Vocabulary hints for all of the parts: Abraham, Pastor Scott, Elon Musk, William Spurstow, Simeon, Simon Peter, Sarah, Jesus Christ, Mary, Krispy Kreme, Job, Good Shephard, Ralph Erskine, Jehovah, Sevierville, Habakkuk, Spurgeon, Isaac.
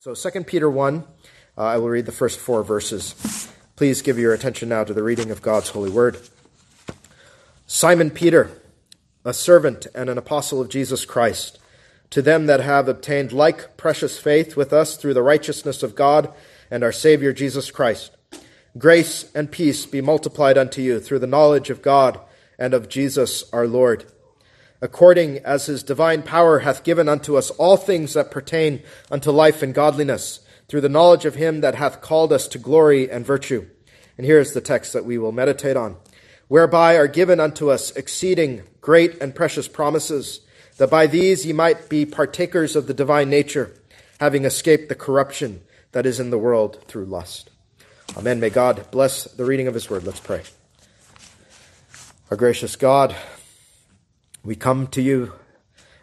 So 2 Peter 1, I will read the first four verses. Please give your attention now to the reading of God's holy word. Simon Peter, a servant and an apostle of Jesus Christ, to them that have obtained like precious faith with us through the righteousness of God and our Savior Jesus Christ, grace and peace be multiplied unto you through the knowledge of God and of Jesus our Lord, according as his divine power hath given unto us all things that pertain unto life and godliness, through the knowledge of him that hath called us to glory and virtue. And here is the text that we will meditate on. Whereby are given unto us exceeding great and precious promises, that by these ye might be partakers of the divine nature, having escaped the corruption that is in the world through lust. Amen. May God bless the reading of his word. Let's pray. Our gracious God, we come to you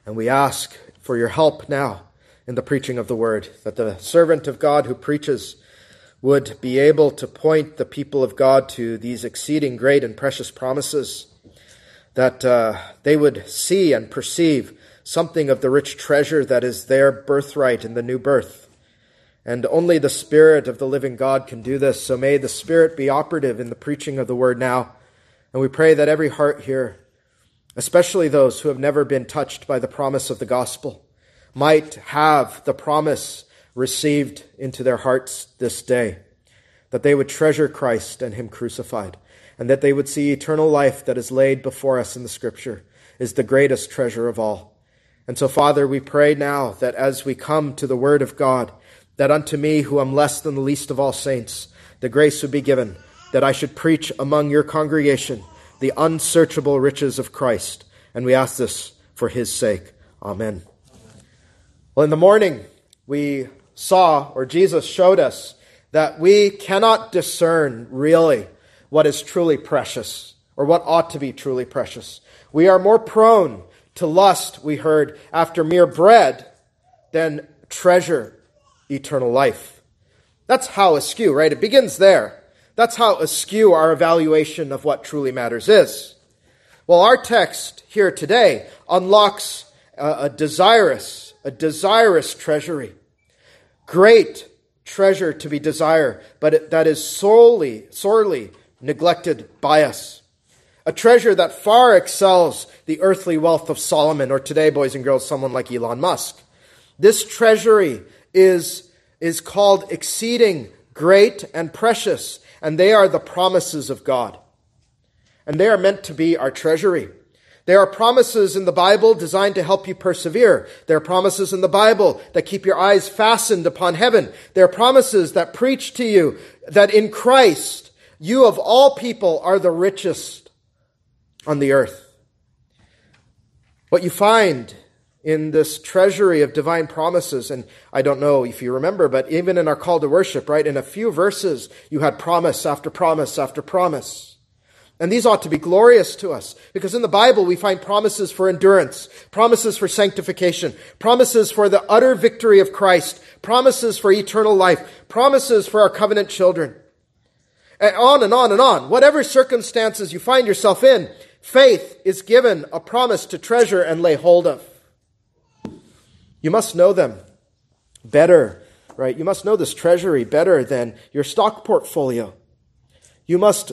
and we ask for your help now in the preaching of the word, that the servant of God who preaches would be able to point the people of God to these exceeding great and precious promises, that they would see and perceive something of the rich treasure that is their birthright in the new birth. And only the Spirit of the living God can do this, so may the Spirit be operative in the preaching of the word now. And we pray that every heart here, especially those who have never been touched by the promise of the gospel, might have the promise received into their hearts this day, that they would treasure Christ and him crucified, and that they would see eternal life that is laid before us in the Scripture is the greatest treasure of all. And so, Father, we pray now that as we come to the word of God, that unto me, who am less than the least of all saints, the grace would be given, that I should preach among your congregation the unsearchable riches of Christ. And we ask this for his sake. Amen. Well, in the morning, we saw, or Jesus showed us, that we cannot discern really what is truly precious, or what ought to be truly precious. We are more prone to lust, we heard, after mere bread than treasure eternal life. That's how askew, right? It begins there. That's how askew our evaluation of what truly matters is. Well, our text here today unlocks a desirous treasury. Great treasure to be desired, but that is sorely neglected by us. A treasure that far excels the earthly wealth of Solomon, or today, boys and girls, someone like Elon Musk. This treasury is called exceeding great and precious, and they are the promises of God. And they are meant to be our treasury. There are promises in the Bible designed to help you persevere. There are promises in the Bible that keep your eyes fastened upon heaven. There are promises that preach to you that in Christ, you of all people are the richest on the earth. What you find in this treasury of divine promises, and I don't know if you remember, but even in our call to worship, right, in a few verses, you had promise after promise after promise. And these ought to be glorious to us, because in the Bible we find promises for endurance, promises for sanctification, promises for the utter victory of Christ, promises for eternal life, promises for our covenant children. And on and on and on. Whatever circumstances you find yourself in, faith is given a promise to treasure and lay hold of. You must know them better, right? You must know this treasury better than your stock portfolio. You must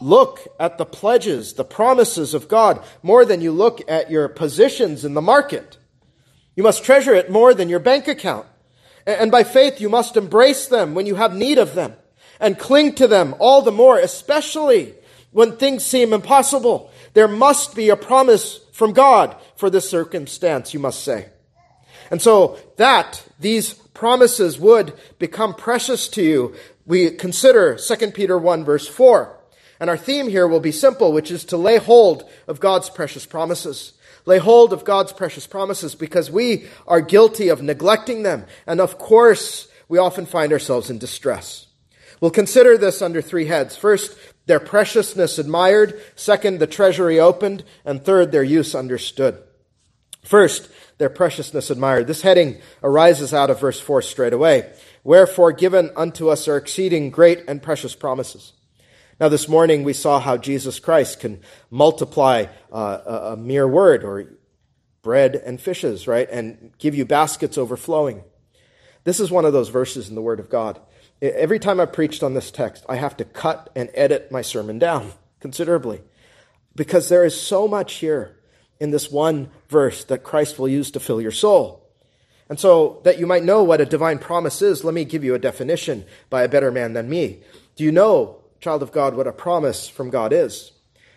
look at the pledges, the promises of God, more than you look at your positions in the market. You must treasure it more than your bank account. And by faith, you must embrace them when you have need of them and cling to them all the more, especially when things seem impossible. There must be a promise from God for this circumstance, you must say. And so that these promises would become precious to you, we consider 2 Peter 1, verse 4. And our theme here will be simple, which is to lay hold of God's precious promises. Lay hold of God's precious promises because we are guilty of neglecting them. And of course, we often find ourselves in distress. We'll consider this under three heads. First, their preciousness admired. Second, the treasury opened. And third, their use understood. First, their preciousness admired. This heading arises out of verse 4 straight away. Wherefore, given unto us are exceeding great and precious promises. Now, this morning we saw how Jesus Christ can multiply a mere word, or bread and fishes, right, and give you baskets overflowing. This is one of those verses in the Word of God. Every time I preached on this text, I have to cut and edit my sermon down considerably, because there is so much here in this one verse that Christ will use to fill your soul. And so that you might know what a divine promise is, let me give you a definition by a better man than me. Do you know, child of God, what a promise from God is?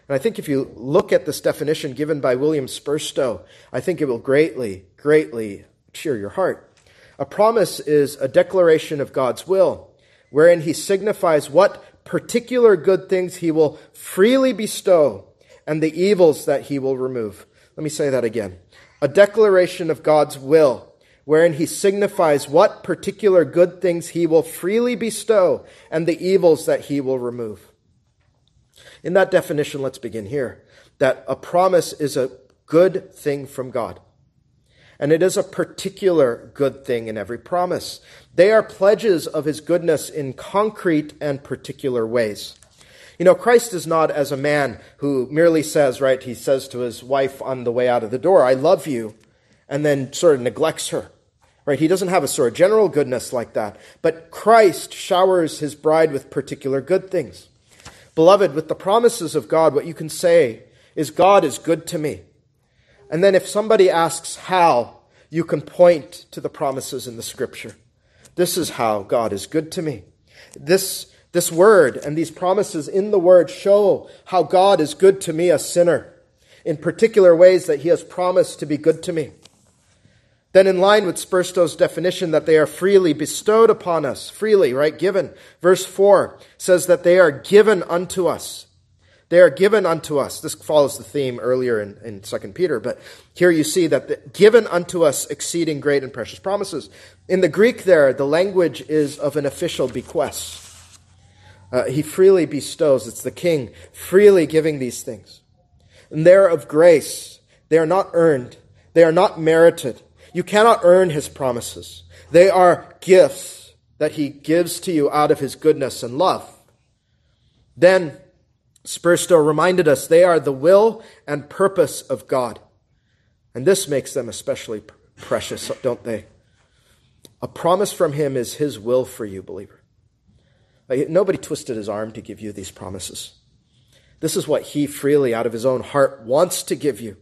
And I think if you look at this definition given by William Spurstow, I think it will greatly, greatly cheer your heart. A promise is a declaration of God's will, wherein he signifies what particular good things he will freely bestow and the evils that he will remove. Let me say that again. A declaration of God's will, wherein he signifies what particular good things he will freely bestow and the evils that he will remove. In that definition, let's begin here, that a promise is a good thing from God. And it is a particular good thing in every promise. They are pledges of his goodness in concrete and particular ways. You know, Christ is not as a man who merely says, right, he says to his wife on the way out of the door, I love you, and then sort of neglects her. Right? He doesn't have a sort of general goodness like that. But Christ showers his bride with particular good things. Beloved, with the promises of God, what you can say is, God is good to me. And then if somebody asks how, you can point to the promises in the Scripture. This is how God is good to me. This word and these promises in the word show how God is good to me, a sinner, in particular ways that he has promised to be good to me. Then in line with Spurstow's definition that they are freely bestowed upon us, freely, right, given. Verse 4 says that they are given unto us. They are given unto us. This follows the theme earlier in 2 Peter, but here you see that given unto us exceeding great and precious promises. In the Greek there, the language is of an official bequest. He freely bestows. It's the king freely giving these things. And they're of grace. They are not earned. They are not merited. You cannot earn his promises. They are gifts that he gives to you out of his goodness and love. Then Spurstow reminded us they are the will and purpose of God. And this makes them especially precious, don't they? A promise from him is his will for you, believer. Like, nobody twisted his arm to give you these promises. This is what he freely out of his own heart wants to give you.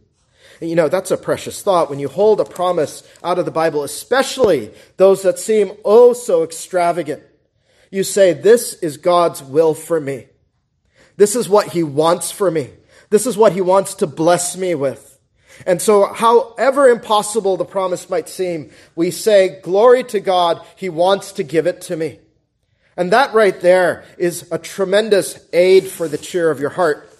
And you know, that's a precious thought when you hold a promise out of the Bible, especially those that seem oh so extravagant. You say, this is God's will for me. This is what he wants for me. This is what he wants to bless me with. And so however impossible the promise might seem, we say, glory to God, he wants to give it to me. And that right there is a tremendous aid for the cheer of your heart.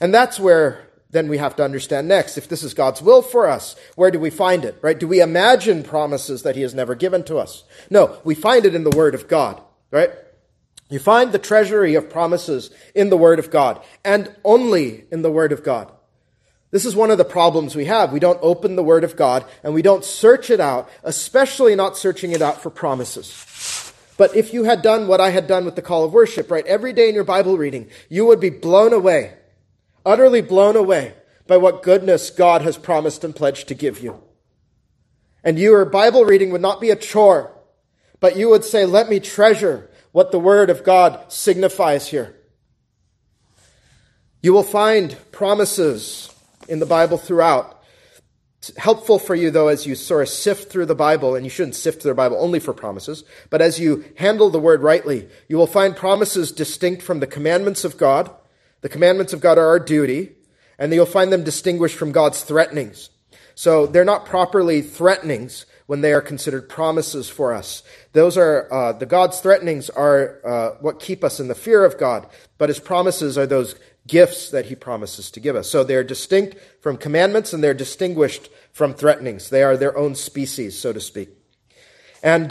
And that's where then we have to understand next, if this is God's will for us, where do we find it, right? Do we imagine promises that he has never given to us? No, we find it in the Word of God, right? You find the treasury of promises in the Word of God, and only in the Word of God. This is one of the problems we have. We don't open the Word of God, and we don't search it out, especially not searching it out for promises. But if you had done what I had done with the call of worship, right, every day in your Bible reading, you would be blown away, utterly blown away by what goodness God has promised and pledged to give you. And your Bible reading would not be a chore, but you would say, let me treasure what the Word of God signifies here. You will find promises in the Bible throughout. It's helpful for you, though, as you sort of sift through the Bible, and you shouldn't sift through the Bible only for promises, but as you handle the Word rightly, you will find promises distinct from the commandments of God. The commandments of God are our duty, and you'll find them distinguished from God's threatenings. So they're not properly threatenings when they are considered promises for us. Those are, the God's threatenings are what keep us in the fear of God, but his promises are those gifts that he promises to give us. So they're distinct from commandments and they're distinguished from threatenings. They are their own species, so to speak. And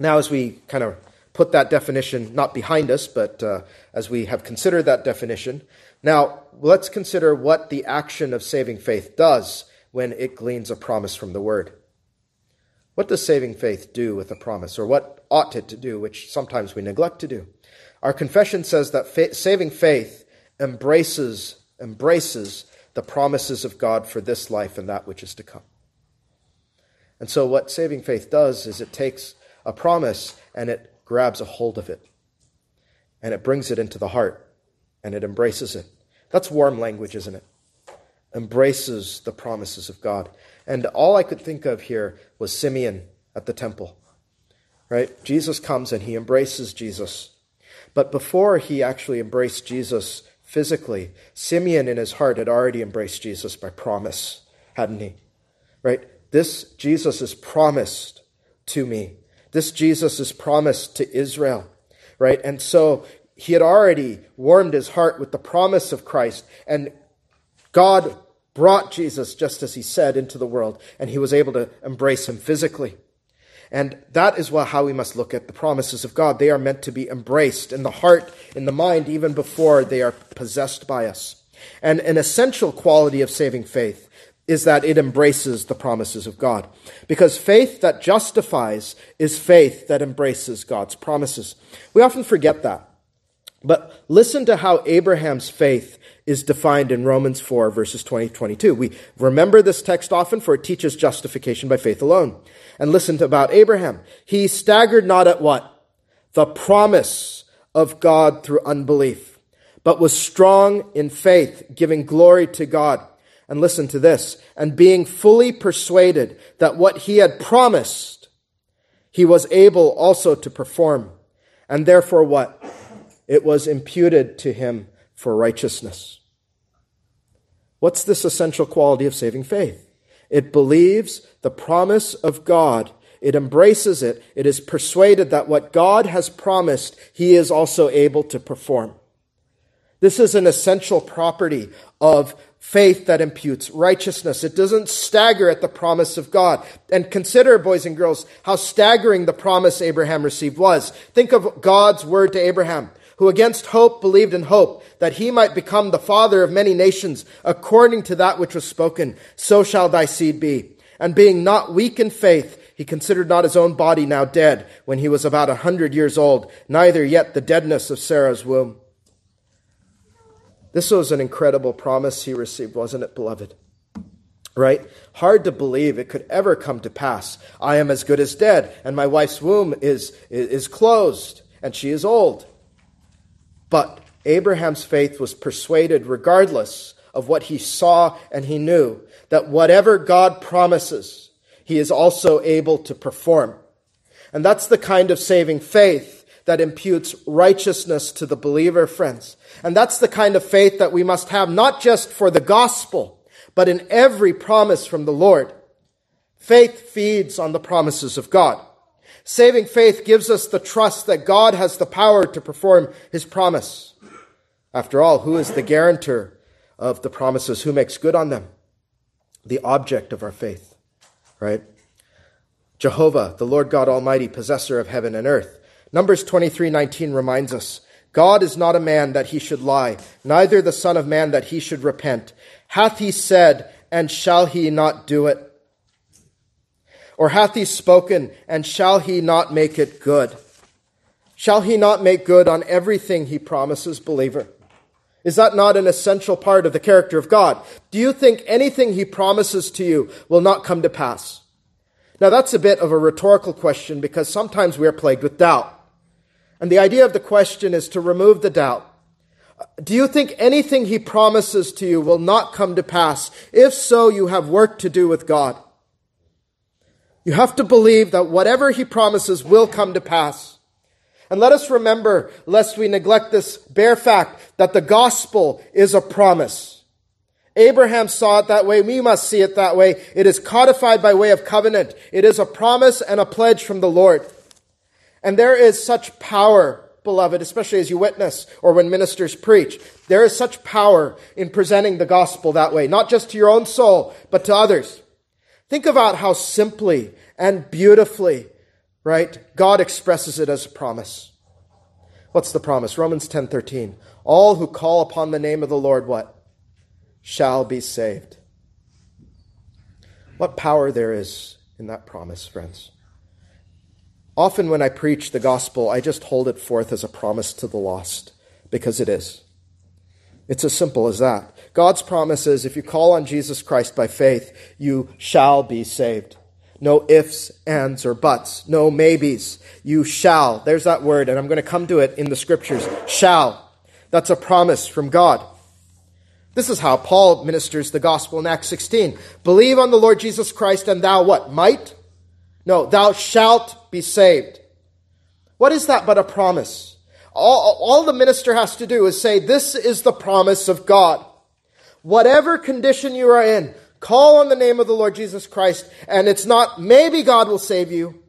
now as we kind of put that definition, not behind us, but as we have considered that definition, now let's consider what the action of saving faith does when it gleans a promise from the Word. What does saving faith do with a promise, or what ought it to do, which sometimes we neglect to do? Our confession says that saving faith embraces the promises of God for this life and that which is to come. And so what saving faith does is it takes a promise and it grabs a hold of it. And it brings it into the heart and it embraces it. That's warm language, isn't it? Embraces the promises of God. And all I could think of here was Simeon at the temple, right? Jesus comes and he embraces Jesus. But before he actually embraced Jesus physically, Simeon in his heart had already embraced Jesus by promise, hadn't he? Right? This Jesus is promised to me. This Jesus is promised to Israel, right? And so he had already warmed his heart with the promise of Christ, and God brought Jesus, just as he said, into the world, and he was able to embrace him physically. And that is how we must look at the promises of God. They are meant to be embraced in the heart, in the mind, even before they are possessed by us. And an essential quality of saving faith is that it embraces the promises of God. Because faith that justifies is faith that embraces God's promises. We often forget that. But listen to how Abraham's faith is defined in Romans 4, verses 20-22. We remember this text often, for it teaches justification by faith alone. And listen to about Abraham. He staggered not at what? The promise of God through unbelief, but was strong in faith, giving glory to God. And listen to this. And being fully persuaded that what he had promised, he was able also to perform. And therefore what? It was imputed to him for righteousness. What's this essential quality of saving faith? It believes the promise of God. It embraces it. It is persuaded that what God has promised, he is also able to perform. This is an essential property of faith that imputes righteousness. It doesn't stagger at the promise of God. And consider, boys and girls, how staggering the promise Abraham received was. Think of God's word to Abraham, who against hope believed in hope, that he might become the father of many nations, according to that which was spoken, so shall thy seed be. And being not weak in faith, he considered not his own body now dead, when he was about 100 years old, neither yet the deadness of Sarah's womb. This was an incredible promise he received, wasn't it, beloved? Right? Hard to believe it could ever come to pass. I am as good as dead, and my wife's womb is closed, and she is old. But Abraham's faith was persuaded, regardless of what he saw and he knew, that whatever God promises, he is also able to perform. And that's the kind of saving faith that imputes righteousness to the believer, friends. And that's the kind of faith that we must have, not just for the gospel, but in every promise from the Lord. Faith feeds on the promises of God. Saving faith gives us the trust that God has the power to perform his promise. After all, who is the guarantor of the promises? Who makes good on them? The object of our faith, right? Jehovah, the Lord God Almighty, possessor of heaven and earth. Numbers 23:19 reminds us, God is not a man that he should lie, neither the son of man that he should repent. Hath he said, and shall he not do it? Or hath he spoken, and shall he not make it good? Shall he not make good on everything he promises, believer? Is that not an essential part of the character of God? Do you think anything he promises to you will not come to pass? Now that's a bit of a rhetorical question, because sometimes we are plagued with doubt. And the idea of the question is to remove the doubt. Do you think anything he promises to you will not come to pass? If so, you have work to do with God. You have to believe that whatever he promises will come to pass. And let us remember, lest we neglect this bare fact, that the gospel is a promise. Abraham saw it that way. We must see it that way. It is codified by way of covenant. It is a promise and a pledge from the Lord. And there is such power, beloved, especially as you witness or when ministers preach. There is such power in presenting the gospel that way, not just to your own soul, but to others. Think about how simply and beautifully, right, God expresses it as a promise. What's the promise? Romans 10:13. All who call upon the name of the Lord, what? Shall be saved. What power there is in that promise, friends. Often when I preach the gospel, I just hold it forth as a promise to the lost, because it is. It's as simple as that. God's promise is if you call on Jesus Christ by faith, you shall be saved. No ifs, ands, or buts. No maybes. You shall. There's that word, and I'm going to come to it in the scriptures. Shall. That's a promise from God. This is how Paul ministers the gospel in Acts 16. Believe on the Lord Jesus Christ and thou what? Might? No, thou shalt be saved. What is that but a promise? All the minister has to do is say, this is the promise of God. Whatever condition you are in, call on the name of the Lord Jesus Christ, and it's not maybe God will save you.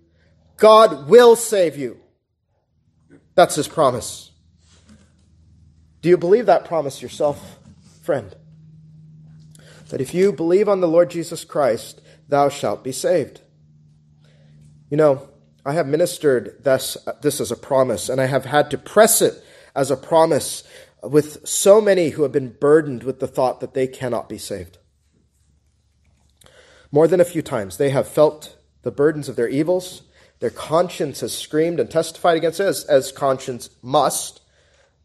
God will save you. That's his promise. Do you believe that promise yourself, friend? That if you believe on the Lord Jesus Christ, thou shalt be saved. You know, I have ministered this as a promise, and I have had to press it as a promise with so many who have been burdened with the thought that they cannot be saved. More than a few times, they have felt the burdens of their evils. Their conscience has screamed and testified against it, as conscience must.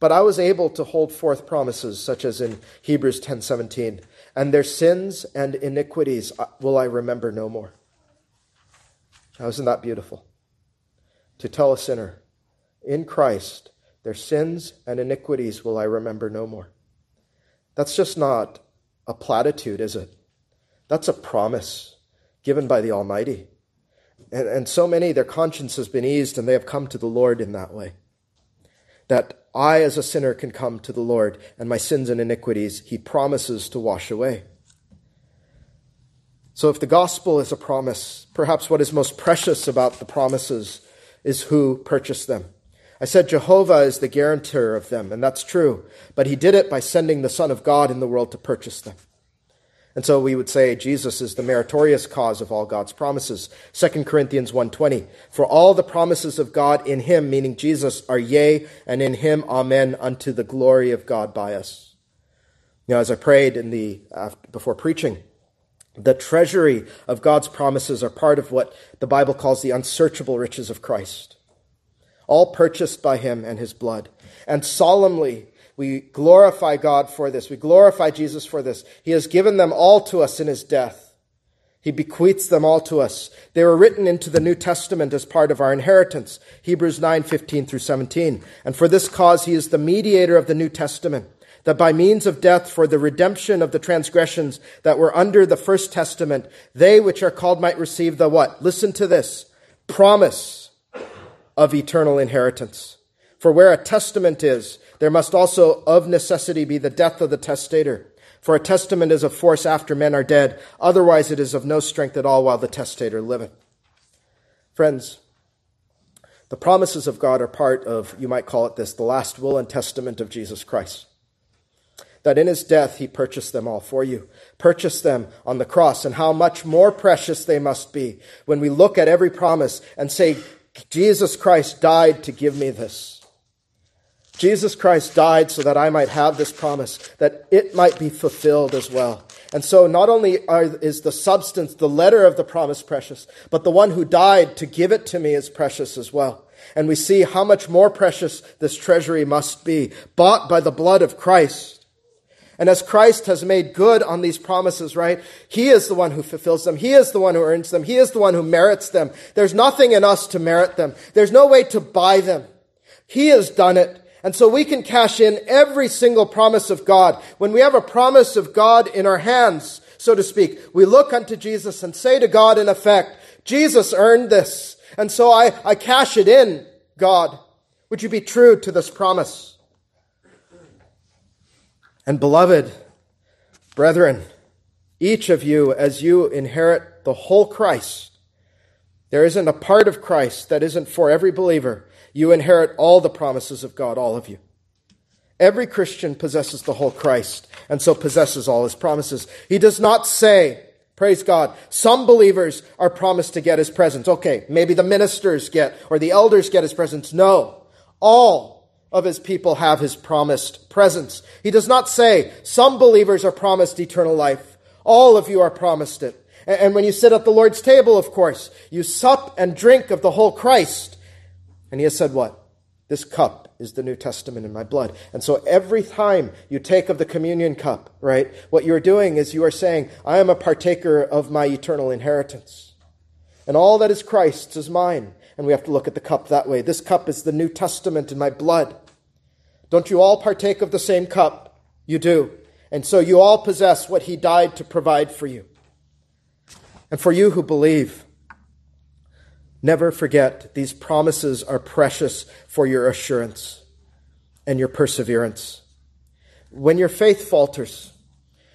But I was able to hold forth promises, such as in Hebrews 10:17, and their sins and iniquities will I remember no more. Now, isn't that beautiful? To tell a sinner, in Christ, their sins and iniquities will I remember no more. That's just not a platitude, is it? That's a promise given by the Almighty. And so many, their conscience has been eased and they have come to the Lord in that way. That I as a sinner can come to the Lord and my sins and iniquities he promises to wash away. So if the gospel is a promise, perhaps what is most precious about the promises is who purchased them. I said Jehovah is the guarantor of them, and that's true. But he did it by sending the Son of God in the world to purchase them. And so we would say Jesus is the meritorious cause of all God's promises. 2 Corinthians 1:20, for all the promises of God in him, meaning Jesus, are yea, and in him, amen, unto the glory of God by us. Now, as I prayed before preaching, the treasury of God's promises are part of what the Bible calls the unsearchable riches of Christ, all purchased by him and his blood. And solemnly, we glorify God for this. We glorify Jesus for this. He has given them all to us in his death. He bequeaths them all to us. They were written into the New Testament as part of our inheritance. Hebrews 9:15-17. And for this cause he is the mediator of the New Testament, that by means of death for the redemption of the transgressions that were under the first testament, they which are called might receive the what? Listen to this. Promise of eternal inheritance. For where a testament is, there must also of necessity be the death of the testator. For a testament is of force after men are dead. Otherwise it is of no strength at all while the testator liveth. Friends, the promises of God are part of, you might call it this, the last will and testament of Jesus Christ. That in his death he purchased them all for you. Purchased them on the cross. And how much more precious they must be when we look at every promise and say, Jesus Christ died to give me this. Jesus Christ died so that I might have this promise, that it might be fulfilled as well. And so not only is the substance, the letter of the promise precious, but the one who died to give it to me is precious as well. And we see how much more precious this treasury must be, bought by the blood of Christ. And as Christ has made good on these promises, right? He is the one who fulfills them. He is the one who earns them. He is the one who merits them. There's nothing in us to merit them. There's no way to buy them. He has done it. And so we can cash in every single promise of God. When we have a promise of God in our hands, so to speak, we look unto Jesus and say to God in effect, Jesus earned this. And so I cash it in, God. Would you be true to this promise? And beloved brethren, each of you, as you inherit the whole Christ, there isn't a part of Christ that isn't for every believer. You inherit all the promises of God, all of you. Every Christian possesses the whole Christ, and so possesses all his promises. He does not say, praise God, some believers are promised to get his presence. Okay, maybe the ministers get, or the elders get his presence. No, all of his people have his promised presence. He does not say, some believers are promised eternal life. All of you are promised it. And when you sit at the Lord's table, of course, you sup and drink of the whole Christ. And he has said what? This cup is the New Testament in my blood. And so every time you take of the communion cup, right, what you're doing is you are saying, I am a partaker of my eternal inheritance. and all that is Christ's is mine. And we have to look at the cup that way. This cup is the New Testament in my blood. Don't you all partake of the same cup? You do. And so you all possess what he died to provide for you. And for you who believe, never forget these promises are precious for your assurance and your perseverance. When your faith falters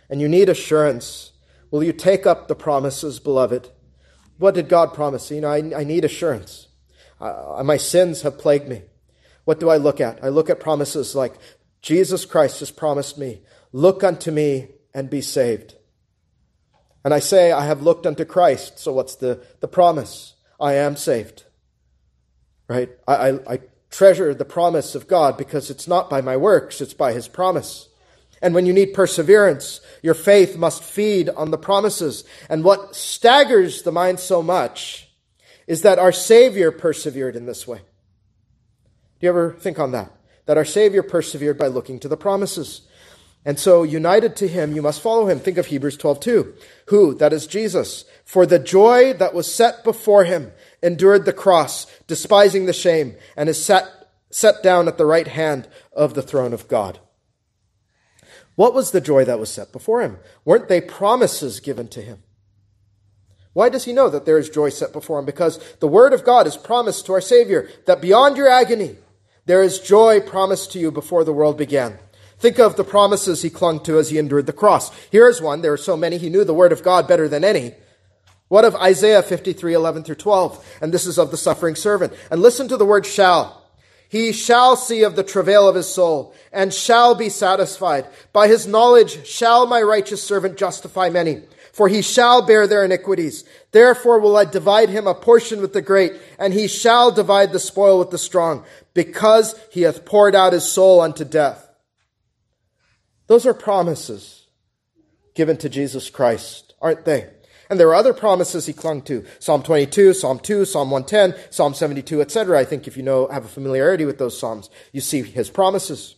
and you need assurance, will you take up the promises, beloved? What did God promise? You know, I need assurance. My sins have plagued me. What do I look at? I look at promises like, Jesus Christ has promised me, look unto me and be saved. And I say, I have looked unto Christ. So what's the promise? I am saved. Right? I treasure the promise of God because it's not by my works, it's by his promise. And when you need perseverance, your faith must feed on the promises. And what staggers the mind so much is that our Savior persevered in this way. Do you ever think on that? That our Savior persevered by looking to the promises. And so, united to him, you must follow him. Think of Hebrews 12:2. Who, that is Jesus, for the joy that was set before him, endured the cross, despising the shame, and is set down at the right hand of the throne of God. What was the joy that was set before him? Weren't they promises given to him? Why does he know that there is joy set before him? Because the word of God is promised to our Savior, that beyond your agony, there is joy promised to you before the world began. Think of the promises he clung to as he endured the cross. Here's one. There are so many. He knew the word of God better than any. What of Isaiah 53:11-12? And this is of the suffering servant. And listen to the word shall. He shall see of the travail of his soul and shall be satisfied. By his knowledge shall my righteous servant justify many, for he shall bear their iniquities. Therefore will I divide him a portion with the great, and he shall divide the spoil with the strong, because he hath poured out his soul unto death. Those are promises given to Jesus Christ, aren't they? And there are other promises he clung to. Psalm 22, Psalm 2, Psalm 110, Psalm 72, etc. I think if you know, have a familiarity with those Psalms, you see his promises.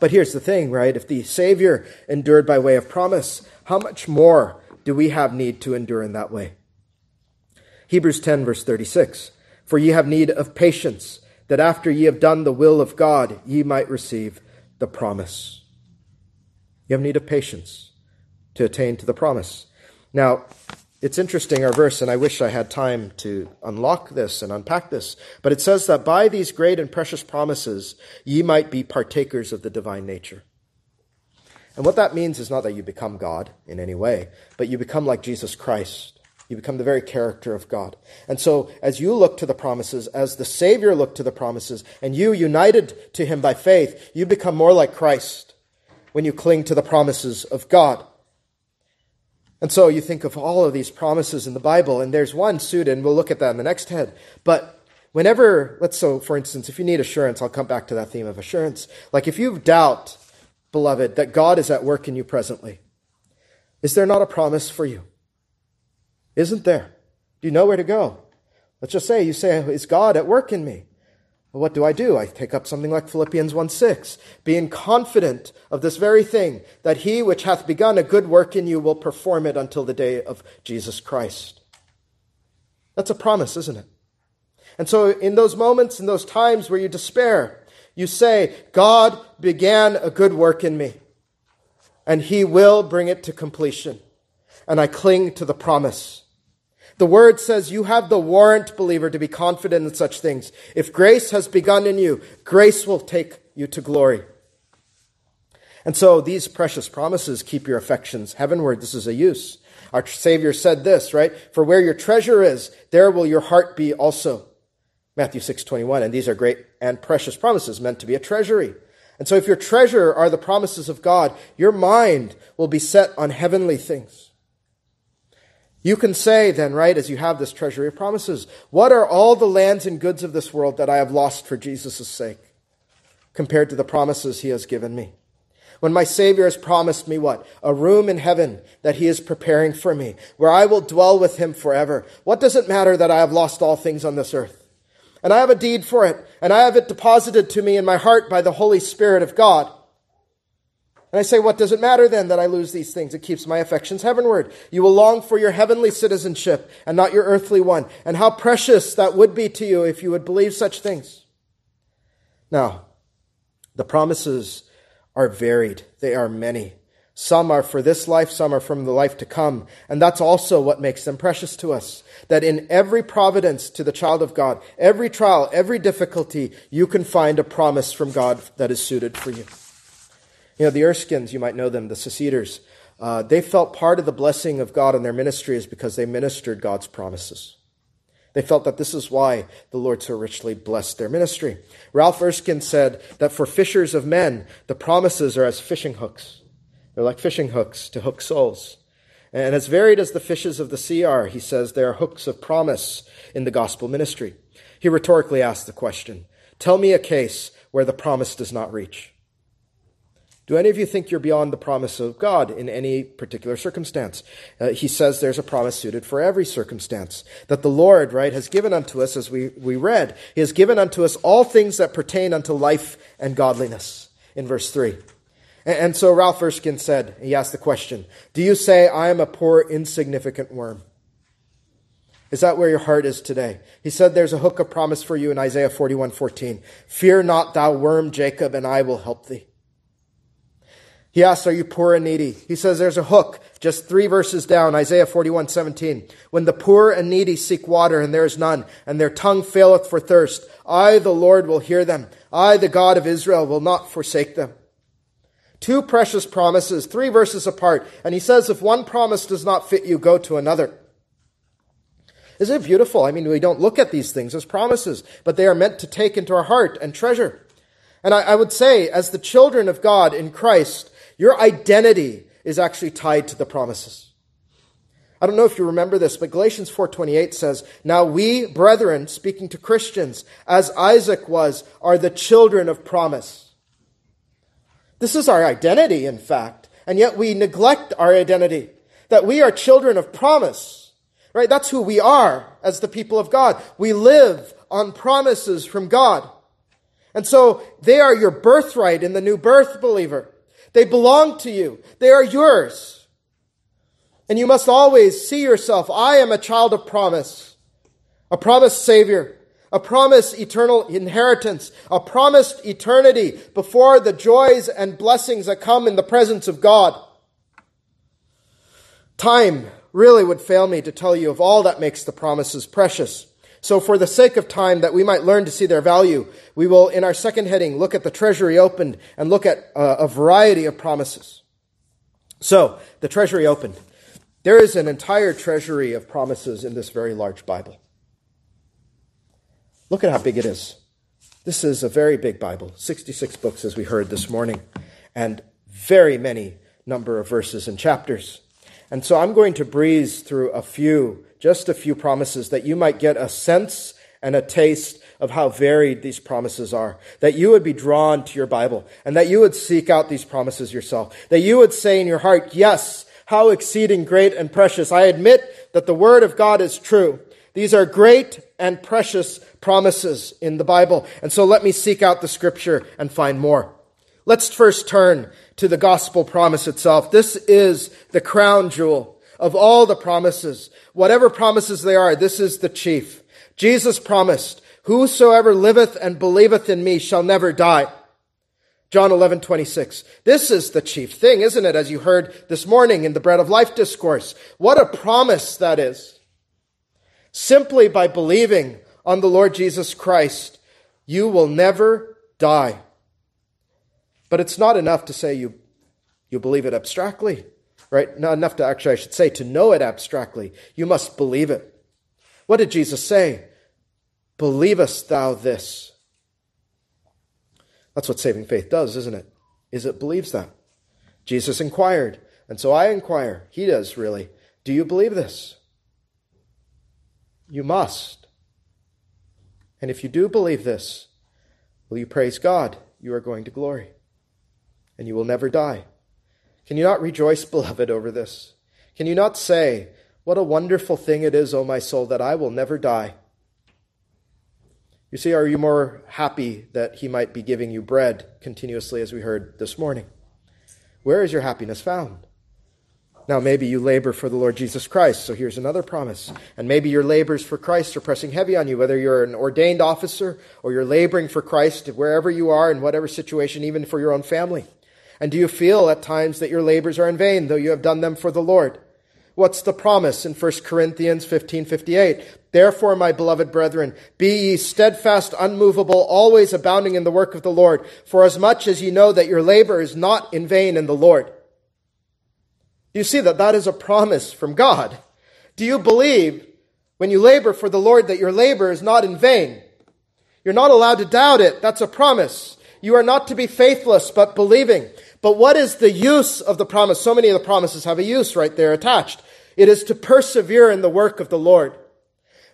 But here's the thing, right? If the Savior endured by way of promise, how much more do we have need to endure in that way? Hebrews 10, verse 36. For ye have need of patience, that after ye have done the will of God, ye might receive the promise. You have need of patience to attain to the promise. Now, it's interesting, our verse, and I wish I had time to unlock this and unpack this, but it says that by these great and precious promises, ye might be partakers of the divine nature. And what that means is not that you become God in any way, but you become like Jesus Christ. You become the very character of God. And so, as you look to the promises, as the Savior looked to the promises, and you united to him by faith, you become more like Christ when you cling to the promises of God. And so you think of all of these promises in the Bible, and there's one suited, and we'll look at that in the next head. But whenever, for instance, if you need assurance, I'll come back to that theme of assurance. Like if you doubt, beloved, that God is at work in you presently, is there not a promise for you? Isn't there? Do you know where to go? Let's just say, you say, is God at work in me? Well, what do? I take up something like Philippians 1:6, being confident of this very thing, that he which hath begun a good work in you will perform it until the day of Jesus Christ. That's a promise, isn't it? And so in those moments, in those times where you despair, you say, God began a good work in me, and he will bring it to completion. And I cling to the promise. The word says you have the warrant, believer, to be confident in such things. If grace has begun in you, grace will take you to glory. And so these precious promises keep your affections heavenward. This is a use. Our Savior said this, right? For where your treasure is, there will your heart be also. Matthew 6:21. And these are great and precious promises meant to be a treasury. And so if your treasure are the promises of God, your mind will be set on heavenly things. You can say then, right, as you have this treasury of promises, what are all the lands and goods of this world that I have lost for Jesus' sake compared to the promises he has given me? When my Savior has promised me what? A room in heaven that he is preparing for me, where I will dwell with him forever. What does it matter that I have lost all things on this earth? And I have a deed for it, and I have it deposited to me in my heart by the Holy Spirit of God. And I say, what does it matter then that I lose these things? It keeps my affections heavenward. You will long for your heavenly citizenship and not your earthly one. And how precious that would be to you if you would believe such things. Now, the promises are varied. They are many. Some are for this life, some are from the life to come. And that's also what makes them precious to us. That in every providence to the child of God, every trial, every difficulty, you can find a promise from God that is suited for you. You know, the Erskines, you might know them, the Seceders, they felt part of the blessing of God in their ministries because they ministered God's promises. They felt that this is why the Lord so richly blessed their ministry. Ralph Erskine said that for fishers of men, the promises are as fishing hooks. They're like fishing hooks to hook souls. And as varied as the fishes of the sea are, he says, they are hooks of promise in the gospel ministry. He rhetorically asked the question, tell me a case where the promise does not reach. Do any of you think you're beyond the promise of God in any particular circumstance? He says there's a promise suited for every circumstance. That the Lord, right, has given unto us, as we read, He has given unto us all things that pertain unto life and godliness, in verse 3. And so Ralph Erskine said, he asked the question, do you say, I am a poor, insignificant worm? Is that where your heart is today? He said there's a hook of promise for you in Isaiah 41:14. Fear not, thou worm Jacob, and I will help thee. He asks, are you poor and needy? He says there's a hook just 3 verses down, Isaiah 41:17. When the poor and needy seek water and there is none, and their tongue faileth for thirst, I, the Lord, will hear them. I, the God of Israel, will not forsake them. 2 precious promises, 3 verses apart. And he says, if one promise does not fit you, go to another. Isn't it beautiful? I mean, we don't look at these things as promises, but they are meant to take into our heart and treasure. And I would say, as the children of God in Christ, your identity is actually tied to the promises. I don't know if you remember this, but Galatians 4:28 says, now we, brethren, speaking to Christians, as Isaac was, are the children of promise. This is our identity, in fact, and yet we neglect our identity, that we are children of promise, right? That's who we are as the people of God. We live on promises from God. And so they are your birthright in the new birth, believer. They belong to you. They are yours. And you must always see yourself. I am a child of promise. A promised Savior. A promised eternal inheritance. A promised eternity before the joys and blessings that come in the presence of God. Time really would fail me to tell you of all that makes the promises precious. So for the sake of time, that we might learn to see their value, we will, in our second heading, look at the treasury opened and look at a variety of promises. So, the treasury opened. There is an entire treasury of promises in this very large Bible. Look at how big it is. This is a very big Bible, 66 books as we heard this morning, and very many number of verses and chapters. And so I'm going to breeze through just a few promises that you might get a sense and a taste of how varied these promises are, that you would be drawn to your Bible and that you would seek out these promises yourself, that you would say in your heart, yes, how exceeding great and precious. I admit that the Word of God is true. These are great and precious promises in the Bible. And so let me seek out the Scripture and find more. Let's first turn to the gospel promise itself. This is the crown jewel of all the promises. Whatever promises they are, this is the chief. Jesus promised, whosoever liveth and believeth in me shall never die. John 11:26. This is the chief thing, isn't it? As you heard this morning in the Bread of Life discourse. What a promise that is. Simply by believing on the Lord Jesus Christ, you will never die. But it's not enough to say you believe it abstractly. Right? Not enough to actually, I should say, to know it abstractly. You must believe it. What did Jesus say? Believest thou this? That's what saving faith does, isn't it? Is it believes that. Jesus inquired, and so I inquire. He does, really. Do you believe this? You must. And if you do believe this, will you praise God? You are going to glory, and you will never die. Can you not rejoice, beloved, over this? Can you not say, what a wonderful thing it is, O my soul, that I will never die? You see, are you more happy that he might be giving you bread continuously, as we heard this morning? Where is your happiness found? Now, maybe you labor for the Lord Jesus Christ, so here's another promise. And maybe your labors for Christ are pressing heavy on you, whether you're an ordained officer or you're laboring for Christ, wherever you are, in whatever situation, even for your own family. And do you feel at times that your labors are in vain, though you have done them for the Lord? What's the promise in 1 Corinthians 15:58? Therefore, my beloved brethren, be ye steadfast, unmovable, always abounding in the work of the Lord, for as much as ye know that your labor is not in vain in the Lord. You see that that is a promise from God. Do you believe when you labor for the Lord that your labor is not in vain? You're not allowed to doubt it. That's a promise. You are not to be faithless, but believing. But what is the use of the promise? So many of the promises have a use right there attached. It is to persevere in the work of the Lord.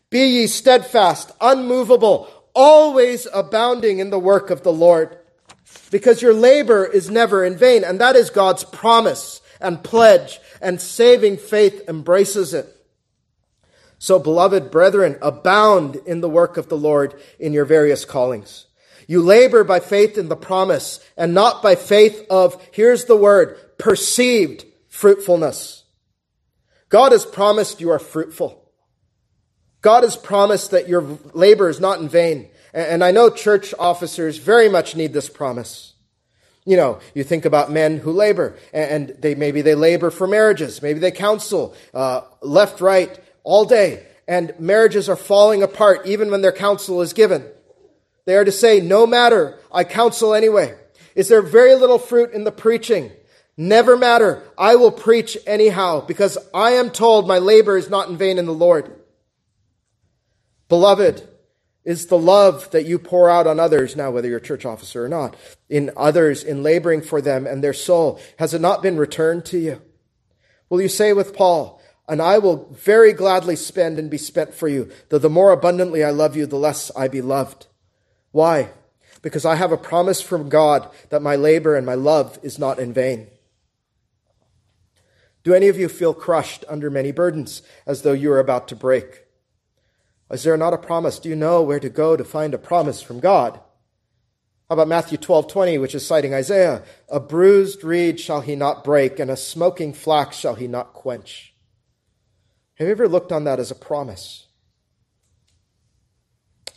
Be ye steadfast, unmovable, always abounding in the work of the Lord. Because your labor is never in vain. And that is God's promise and pledge, and saving faith embraces it. So, beloved brethren, abound in the work of the Lord in your various callings. You labor by faith in the promise, and not by faith of, here's the word, perceived fruitfulness. God has promised you are fruitful. God has promised that your labor is not in vain. And I know church officers very much need this promise. You know, you think about men who labor, and they labor for marriages. Maybe they counsel left, right, all day, and marriages are falling apart even when their counsel is given. They are to say, no matter, I counsel anyway. Is there very little fruit in the preaching? Never matter, I will preach anyhow, because I am told my labor is not in vain in the Lord. Beloved, is the love that you pour out on others, now whether you're a church officer or not, in others, in laboring for them and their soul, has it not been returned to you? Will you say with Paul, and I will very gladly spend and be spent for you, though the more abundantly I love you, the less I be loved. Why? Because I have a promise from God that my labor and my love is not in vain. Do any of you feel crushed under many burdens, as though you are about to break? Is there not a promise? Do you know where to go to find a promise from God? How about Matthew 12:20, which is citing Isaiah? A bruised reed shall he not break, and a smoking flax shall he not quench. Have you ever looked on that as a promise?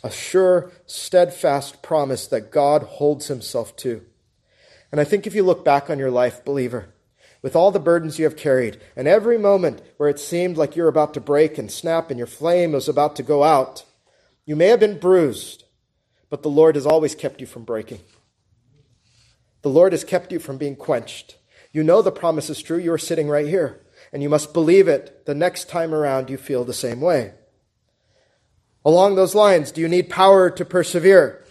A sure, steadfast promise that God holds himself to. And I think if you look back on your life, believer, with all the burdens you have carried, and every moment where it seemed like you're about to break and snap and your flame was about to go out, you may have been bruised, but the Lord has always kept you from breaking. The Lord has kept you from being quenched. You know the promise is true. You are sitting right here, and you must believe it the next time around you feel the same way. Along those lines, do you need power to persevere?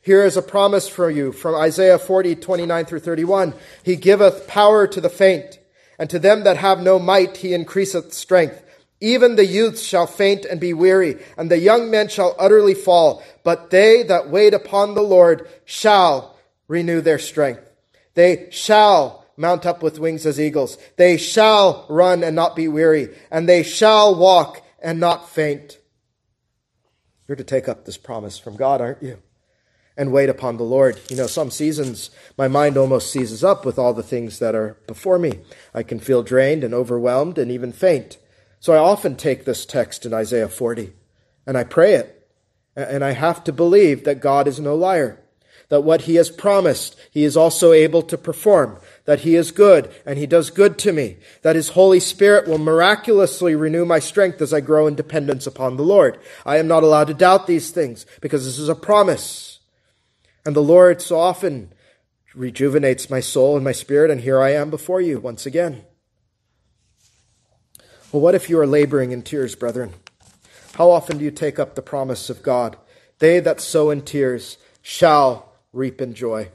Here is a promise for you from Isaiah 40:29-31. He giveth power to the faint, and to them that have no might he increaseth strength. Even the youths shall faint and be weary, and the young men shall utterly fall. But they that wait upon the Lord shall renew their strength. They shall mount up with wings as eagles. They shall run and not be weary, and they shall walk and not faint. You're to take up this promise from God, aren't you? And wait upon the Lord. You know, some seasons, my mind almost seizes up with all the things that are before me. I can feel drained and overwhelmed and even faint. So I often take this text in Isaiah 40 and I pray it. And I have to believe that God is no liar, that what he has promised, he is also able to perform, that he is good and he does good to me, that his Holy Spirit will miraculously renew my strength as I grow in dependence upon the Lord. I am not allowed to doubt these things because this is a promise. And the Lord so often rejuvenates my soul and my spirit, and here I am before you once again. Well, what if you are laboring in tears, brethren? How often do you take up the promise of God? They that sow in tears shall reap in joy.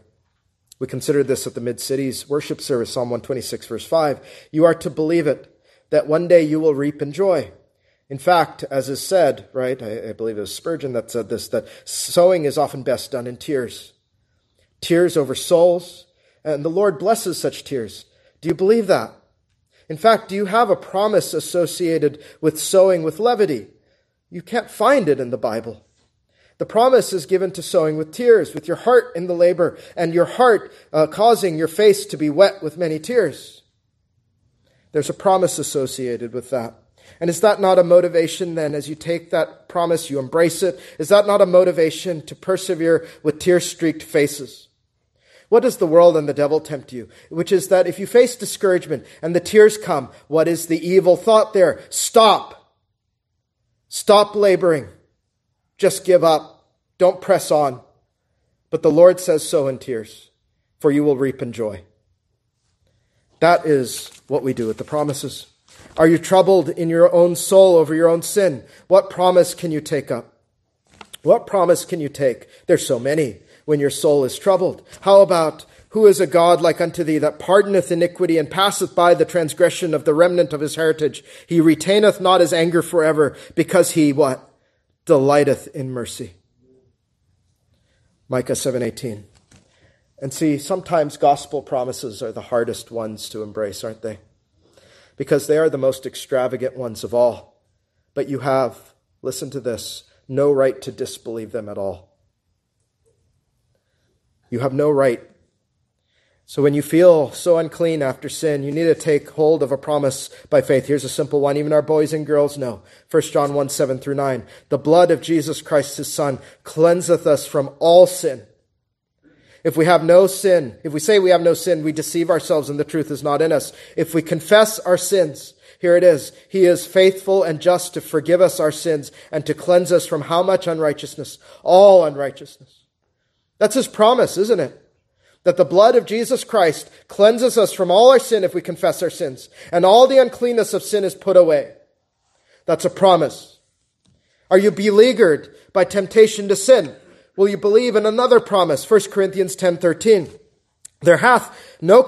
We considered this at the Mid-Cities worship service, Psalm 126, verse 5. You are to believe it, that one day you will reap in joy. In fact, as is said, right, I believe it was Spurgeon that said this, that sowing is often best done in tears. Tears over souls, and the Lord blesses such tears. Do you believe that? In fact, do you have a promise associated with sowing with levity? You can't find it in the Bible. The promise is given to sowing with tears, with your heart in the labor, and your heart causing your face to be wet with many tears. There's a promise associated with that. And is that not a motivation then, as you take that promise, you embrace it? Is that not a motivation to persevere with tear-streaked faces? What does the world and the devil tempt you? Which is that if you face discouragement and the tears come, what is the evil thought there? Stop. Stop laboring. Just give up. Don't press on. But the Lord says, sow in tears, for you will reap in joy. That is what we do with the promises. Are you troubled in your own soul over your own sin? What promise can you take up? What promise can you take? There's so many when your soul is troubled. How about, who is a God like unto thee that pardoneth iniquity and passeth by the transgression of the remnant of his heritage? He retaineth not his anger forever because he, what? Delighteth in mercy. Micah 7:18. And see, sometimes gospel promises are the hardest ones to embrace, aren't they? Because they are the most extravagant ones of all. But you have, listen to this, no right to disbelieve them at all. You have no right. So when you feel so unclean after sin, you need to take hold of a promise by faith. Here's a simple one. Even our boys and girls know. 1 John 1:7-9. The blood of Jesus Christ, his Son, cleanseth us from all sin. If we have no sin, if we say we have no sin, we deceive ourselves and the truth is not in us. If we confess our sins, here it is. He is faithful and just to forgive us our sins and to cleanse us from how much unrighteousness? All unrighteousness. That's his promise, isn't it? That the blood of Jesus Christ cleanses us from all our sin if we confess our sins. And all the uncleanness of sin is put away. That's a promise. Are you beleaguered by temptation to sin? Will you believe in another promise? 1 Corinthians 10:13. There hath no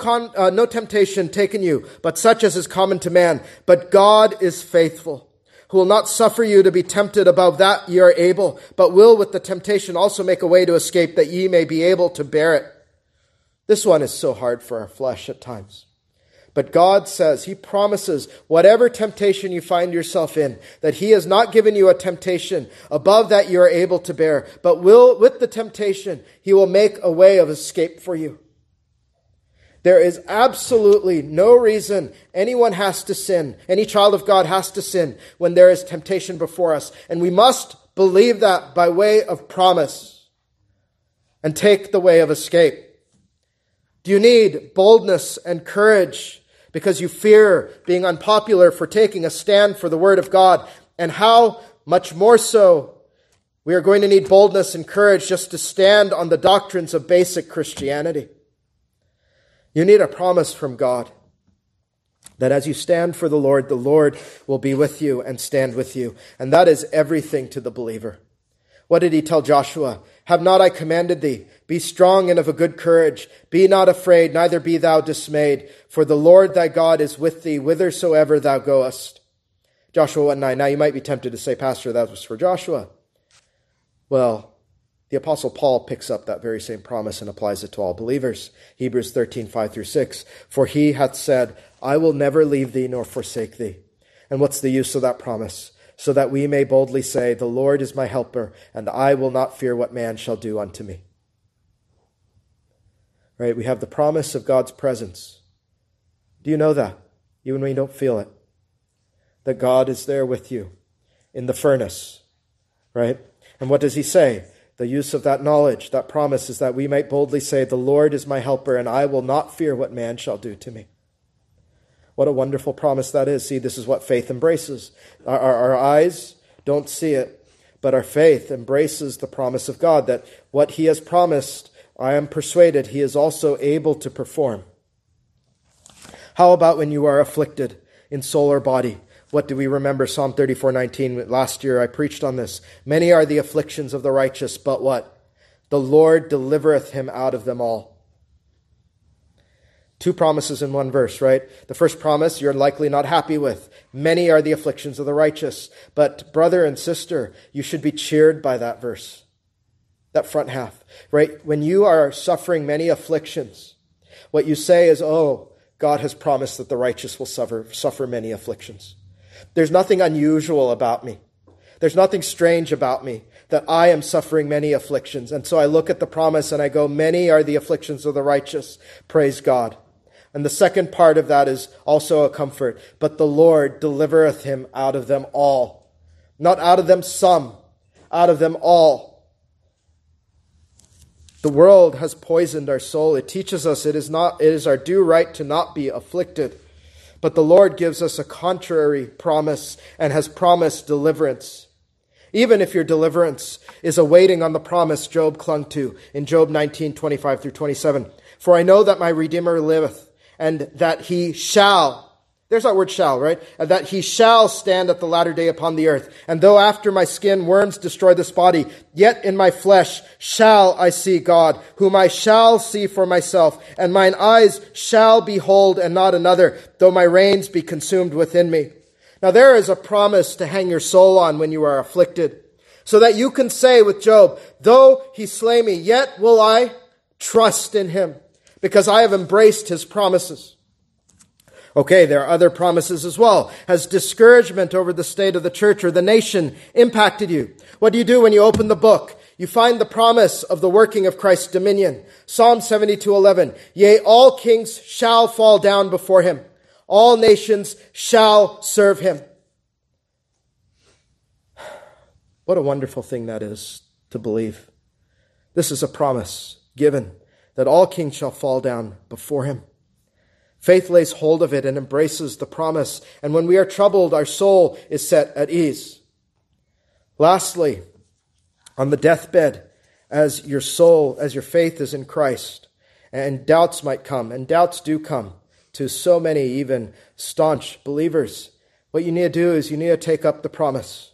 temptation taken you, but such as is common to man. But God is faithful, who will not suffer you to be tempted above that ye are able, but will with the temptation also make a way to escape, that ye may be able to bear it. This one is so hard for our flesh at times. But God says, he promises whatever temptation you find yourself in, that he has not given you a temptation above that you are able to bear, but will, with the temptation, he will make a way of escape for you. There is absolutely no reason anyone has to sin, any child of God has to sin when there is temptation before us. And we must believe that by way of promise and take the way of escape. Do you need boldness and courage because you fear being unpopular for taking a stand for the Word of God? And how much more so we are going to need boldness and courage just to stand on the doctrines of basic Christianity. You need a promise from God that as you stand for the Lord will be with you and stand with you. And that is everything to the believer. What did he tell Joshua? Have not I commanded thee? Be strong and of a good courage. Be not afraid, neither be thou dismayed. For the Lord thy God is with thee, whithersoever thou goest. Joshua 1:9. Now you might be tempted to say, Pastor, that was for Joshua. Well, the Apostle Paul picks up that very same promise and applies it to all believers. Hebrews 13:5-6. For he hath said, I will never leave thee nor forsake thee. And what's the use of that promise? So that we may boldly say, the Lord is my helper, and I will not fear what man shall do unto me. Right? We have the promise of God's presence. Do you know that? Even when you don't feel it. That God is there with you in the furnace. Right? And what does he say? The use of that knowledge, that promise, is that we might boldly say, the Lord is my helper, and I will not fear what man shall do to me. What a wonderful promise that is. See, this is what faith embraces. Our eyes don't see it, but our faith embraces the promise of God that what he has promised, I am persuaded he is also able to perform. How about when you are afflicted in soul or body? What do we remember? Psalm 34:19. Last year I preached on this. Many are the afflictions of the righteous, but what? The Lord delivereth him out of them all. Two promises in one verse, right? The first promise you're likely not happy with. Many are the afflictions of the righteous. But brother and sister, you should be cheered by that verse. That front half, right? When you are suffering many afflictions, what you say is, oh, God has promised that the righteous will suffer many afflictions. There's nothing unusual about me. There's nothing strange about me that I am suffering many afflictions. And so I look at the promise and I go, many are the afflictions of the righteous. Praise God. And the second part of that is also a comfort. But the Lord delivereth him out of them all. Not out of them some, out of them all. The world has poisoned our soul. It teaches us it is our due right to not be afflicted. But the Lord gives us a contrary promise and has promised deliverance. Even if your deliverance is awaiting on the promise Job clung to in Job 19:25 through 27. For I know that my Redeemer liveth, and that he shall, there's that word shall, right? And that he shall stand at the latter day upon the earth. And though after my skin worms destroy this body, yet in my flesh shall I see God, whom I shall see for myself, and mine eyes shall behold and not another, though my reins be consumed within me. Now there is a promise to hang your soul on when you are afflicted, so that you can say with Job, though he slay me, yet will I trust in him, because I have embraced his promises. Okay, there are other promises as well. Has discouragement over the state of the church or the nation impacted you? What do you do when you open the book? You find the promise of the working of Christ's dominion. Psalm 72:11, yea, all kings shall fall down before him. All nations shall serve him. What a wonderful thing that is to believe. This is a promise given, that all kings shall fall down before him. Faith lays hold of it and embraces the promise. And when we are troubled, our soul is set at ease. Lastly, on the deathbed, as your faith is in Christ, and doubts might come, and doubts do come to so many, even staunch believers. What you need to do is you need to take up the promise.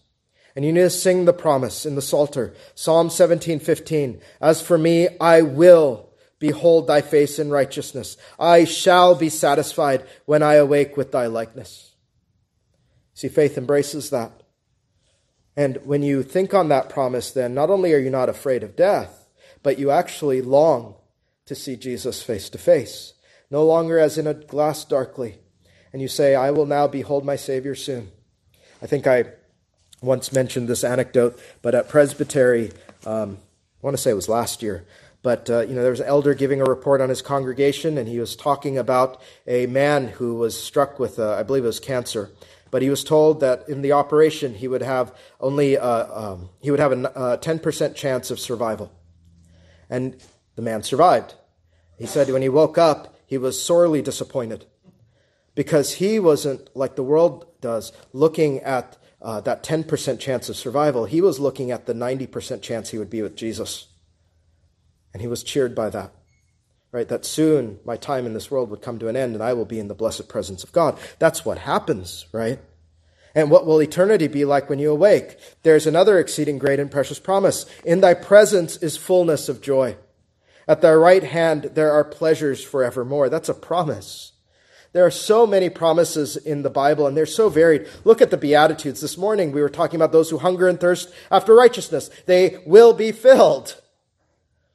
And you need to sing the promise in the Psalter. Psalm 17:15, as for me, I will behold thy face in righteousness. I shall be satisfied when I awake with thy likeness. See, faith embraces that. And when you think on that promise, then not only are you not afraid of death, but you actually long to see Jesus face to face, no longer as in a glass darkly. And you say, I will now behold my Savior soon. I think I once mentioned this anecdote, but at Presbytery, I want to say it was last year, but there was an elder giving a report on his congregation, and he was talking about a man who was struck with, I believe it was cancer. But he was told that in the operation, he would have only a 10% chance of survival. And the man survived. He said when he woke up, he was sorely disappointed, because he wasn't, like the world does, looking at that 10% chance of survival. He was looking at the 90% chance he would be with Jesus. And he was cheered by that, right? That soon my time in this world would come to an end and I will be in the blessed presence of God. That's what happens, right? And what will eternity be like when you awake? There's another exceeding great and precious promise. In thy presence is fullness of joy. At thy right hand, there are pleasures forevermore. That's a promise. There are so many promises in the Bible, and they're so varied. Look at the Beatitudes. This morning, we were talking about those who hunger and thirst after righteousness. They will be filled.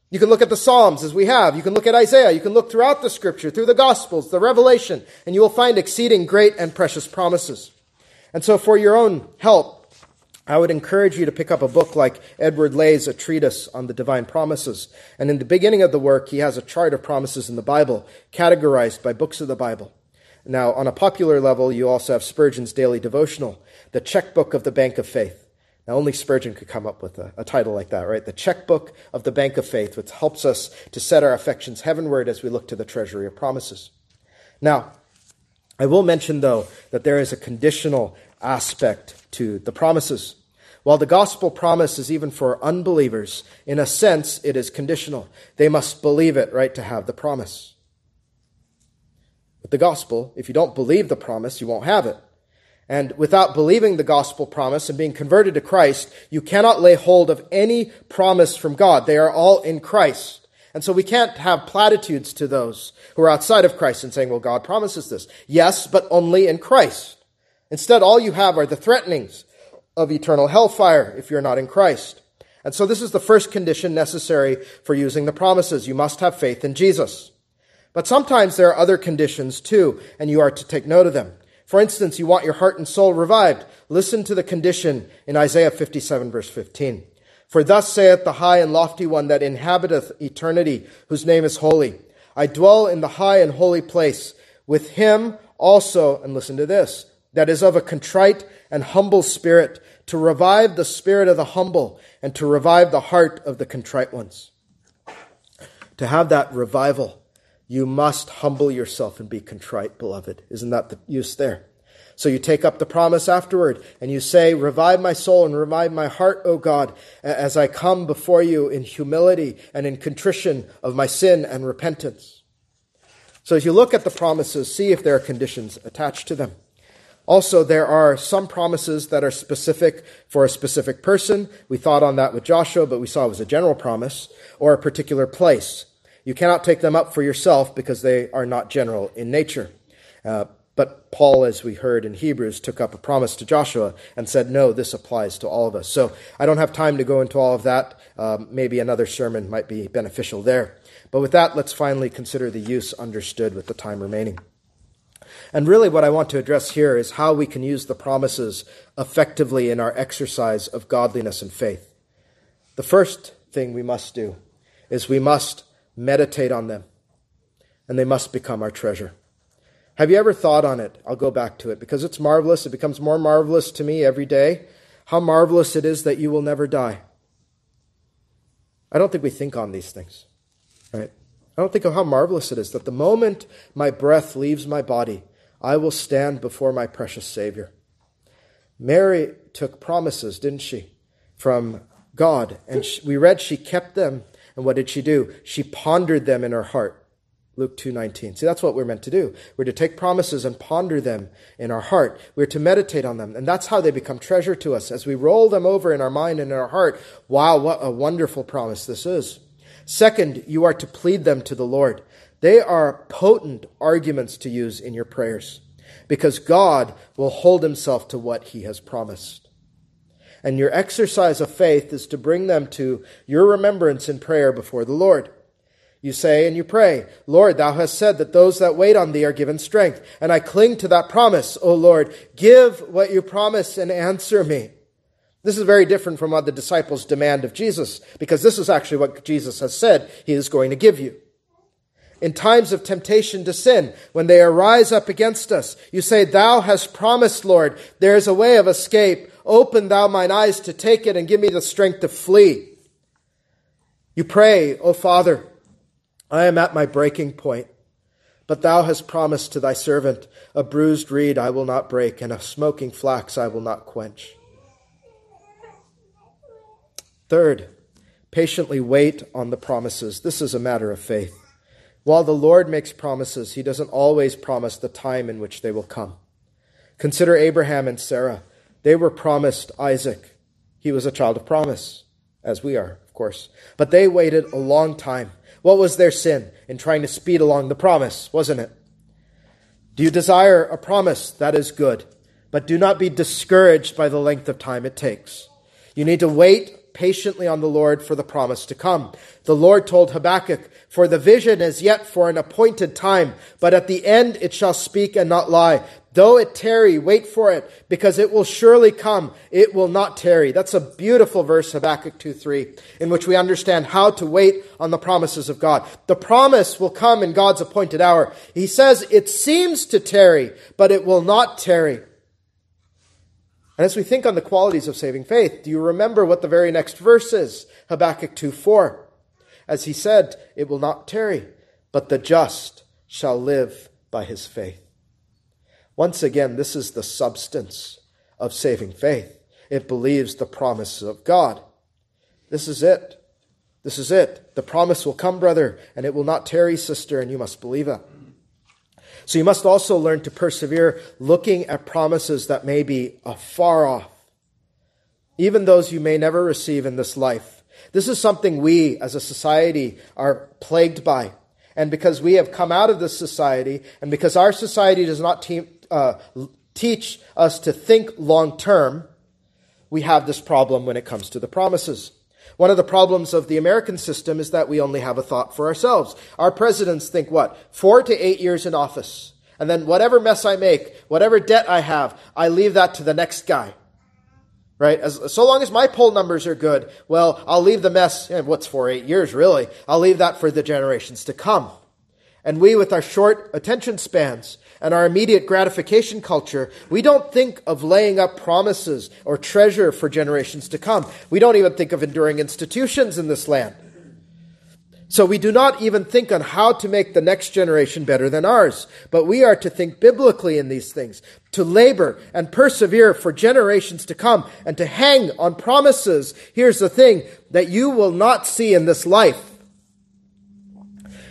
You can look at the Psalms as we have. You can look at Isaiah. You can look throughout the Scripture, through the Gospels, the Revelation, and you will find exceeding great and precious promises. And so for your own help, I would encourage you to pick up a book like Edward Lay's A Treatise on the Divine Promises. And in the beginning of the work, he has a chart of promises in the Bible, categorized by books of the Bible. Now, on a popular level, you also have Spurgeon's Daily Devotional, the checkbook of the Bank of Faith. Now, only Spurgeon could come up with a title like that, right? The Checkbook of the Bank of Faith, which helps us to set our affections heavenward as we look to the treasury of promises. Now, I will mention, though, that there is a conditional aspect to the promises. While the gospel promise is even for unbelievers, in a sense, it is conditional. They must believe it, right, to have the promise. With the gospel, if you don't believe the promise, you won't have it. And without believing the gospel promise and being converted to Christ, you cannot lay hold of any promise from God. They are all in Christ. And so we can't have platitudes to those who are outside of Christ and saying, well, God promises this. Yes, but only in Christ. Instead, all you have are the threatenings of eternal hellfire if you're not in Christ. And so this is the first condition necessary for using the promises. You must have faith in Jesus. But sometimes there are other conditions too, and you are to take note of them. For instance, you want your heart and soul revived. Listen to the condition in Isaiah 57, verse 15. For thus saith the high and lofty one that inhabiteth eternity, whose name is holy. I dwell in the high and holy place with him also, and listen to this, that is of a contrite and humble spirit, to revive the spirit of the humble and to revive the heart of the contrite ones. To have that revival, you must humble yourself and be contrite, beloved. Isn't that the use there? So you take up the promise afterward and you say, revive my soul and revive my heart, O God, as I come before you in humility and in contrition of my sin and repentance. So as you look at the promises, see if there are conditions attached to them. Also, there are some promises that are specific for a specific person. We thought on that with Joshua, but we saw it was a general promise, or a particular place. You cannot take them up for yourself because they are not general in nature. But Paul, as we heard in Hebrews, took up a promise to Joshua and said, no, this applies to all of us. So I don't have time to go into all of that. Maybe another sermon might be beneficial there. But with that, let's finally consider the use understood with the time remaining. And really what I want to address here is how we can use the promises effectively in our exercise of godliness and faith. The first thing we must do is we must meditate on them, and they must become our treasure. Have you ever thought on it? I'll go back to it because it's marvelous. It becomes more marvelous to me every day. How marvelous it is that you will never die. I don't think we think on these things, right? I don't think of how marvelous it is that the moment my breath leaves my body, I will stand before my precious Savior. Mary took promises, didn't she, from God? And we read she kept them. And what did she do? She pondered them in her heart. Luke 2:19. See, that's what we're meant to do. We're to take promises and ponder them in our heart. We're to meditate on them. And that's how they become treasure to us. As we roll them over in our mind and in our heart, wow, what a wonderful promise this is. Second, you are to plead them to the Lord. They are potent arguments to use in your prayers because God will hold himself to what he has promised. And your exercise of faith is to bring them to your remembrance in prayer before the Lord. You say and you pray, Lord, thou hast said that those that wait on thee are given strength. And I cling to that promise, O Lord. Give what you promise and answer me. This is very different from what the disciples demand of Jesus, because this is actually what Jesus has said he is going to give you. In times of temptation to sin, when they arise up against us, you say, thou hast promised, Lord, there is a way of escape. Open thou mine eyes to take it and give me the strength to flee. You pray, O Father, I am at my breaking point, but thou hast promised to thy servant, a bruised reed I will not break and a smoking flax I will not quench. Third, patiently wait on the promises. This is a matter of faith. While the Lord makes promises, he doesn't always promise the time in which they will come. Consider Abraham and Sarah. They were promised Isaac. He was a child of promise, as we are, of course. But they waited a long time. What was their sin? In trying to speed along the promise, wasn't it? Do you desire a promise? That is good. But do not be discouraged by the length of time it takes. You need to wait patiently on the Lord for the promise to come. The Lord told Habakkuk, for the vision is yet for an appointed time, but at the end it shall speak and not lie. Though it tarry, wait for it, because it will surely come. It will not tarry. That's a beautiful verse, Habakkuk 2:3, in which we understand how to wait on the promises of God. The promise will come in God's appointed hour. He says, it seems to tarry, but it will not tarry. And as we think on the qualities of saving faith, do you remember what the very next verse is? Habakkuk 2:4. As he said, it will not tarry, but the just shall live by his faith. Once again, this is the substance of saving faith. It believes the promises of God. This is it. This is it. The promise will come, brother, and it will not tarry, sister, and you must believe it. So you must also learn to persevere looking at promises that may be afar off, even those you may never receive in this life. This is something we as a society are plagued by. And because we have come out of this society, and because our society does not teach us to think long term, we have this problem when it comes to the promises. One of the problems of the American system is that we only have a thought for ourselves. Our presidents think, 4 to 8 years in office. And then whatever mess I make, whatever debt I have, I leave that to the next guy. Right? So long as my poll numbers are good, well, I'll leave the mess, and what's for 8 years really? I'll leave that for the generations to come. And we, with our short attention spans and our immediate gratification culture, we don't think of laying up promises or treasure for generations to come. We don't even think of enduring institutions in this land. So we do not even think on how to make the next generation better than ours. But we are to think biblically in these things, to labor and persevere for generations to come, and to hang on promises. Here's the thing that you will not see in this life.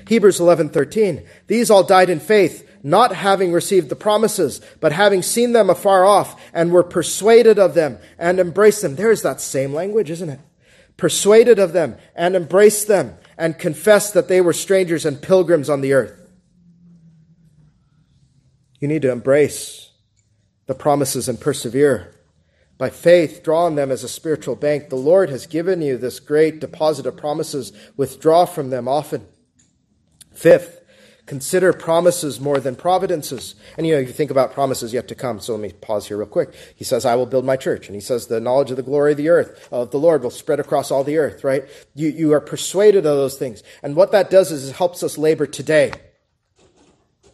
Hebrews 11:13. These all died in faith, not having received the promises, but having seen them afar off, and were persuaded of them and embraced them. There's that same language, isn't it? Persuaded of them and embraced them, and confessed that they were strangers and pilgrims on the earth. You need to embrace the promises and persevere. By faith, draw on them as a spiritual bank. The Lord has given you this great deposit of promises. Withdraw from them often. Fifth, consider promises more than providences. And you think about promises yet to come. So let me pause here real quick. He says, I will build my church. And he says, the knowledge of the glory of the earth, of the Lord will spread across all the earth, right? You are persuaded of those things. And what that does is it helps us labor today.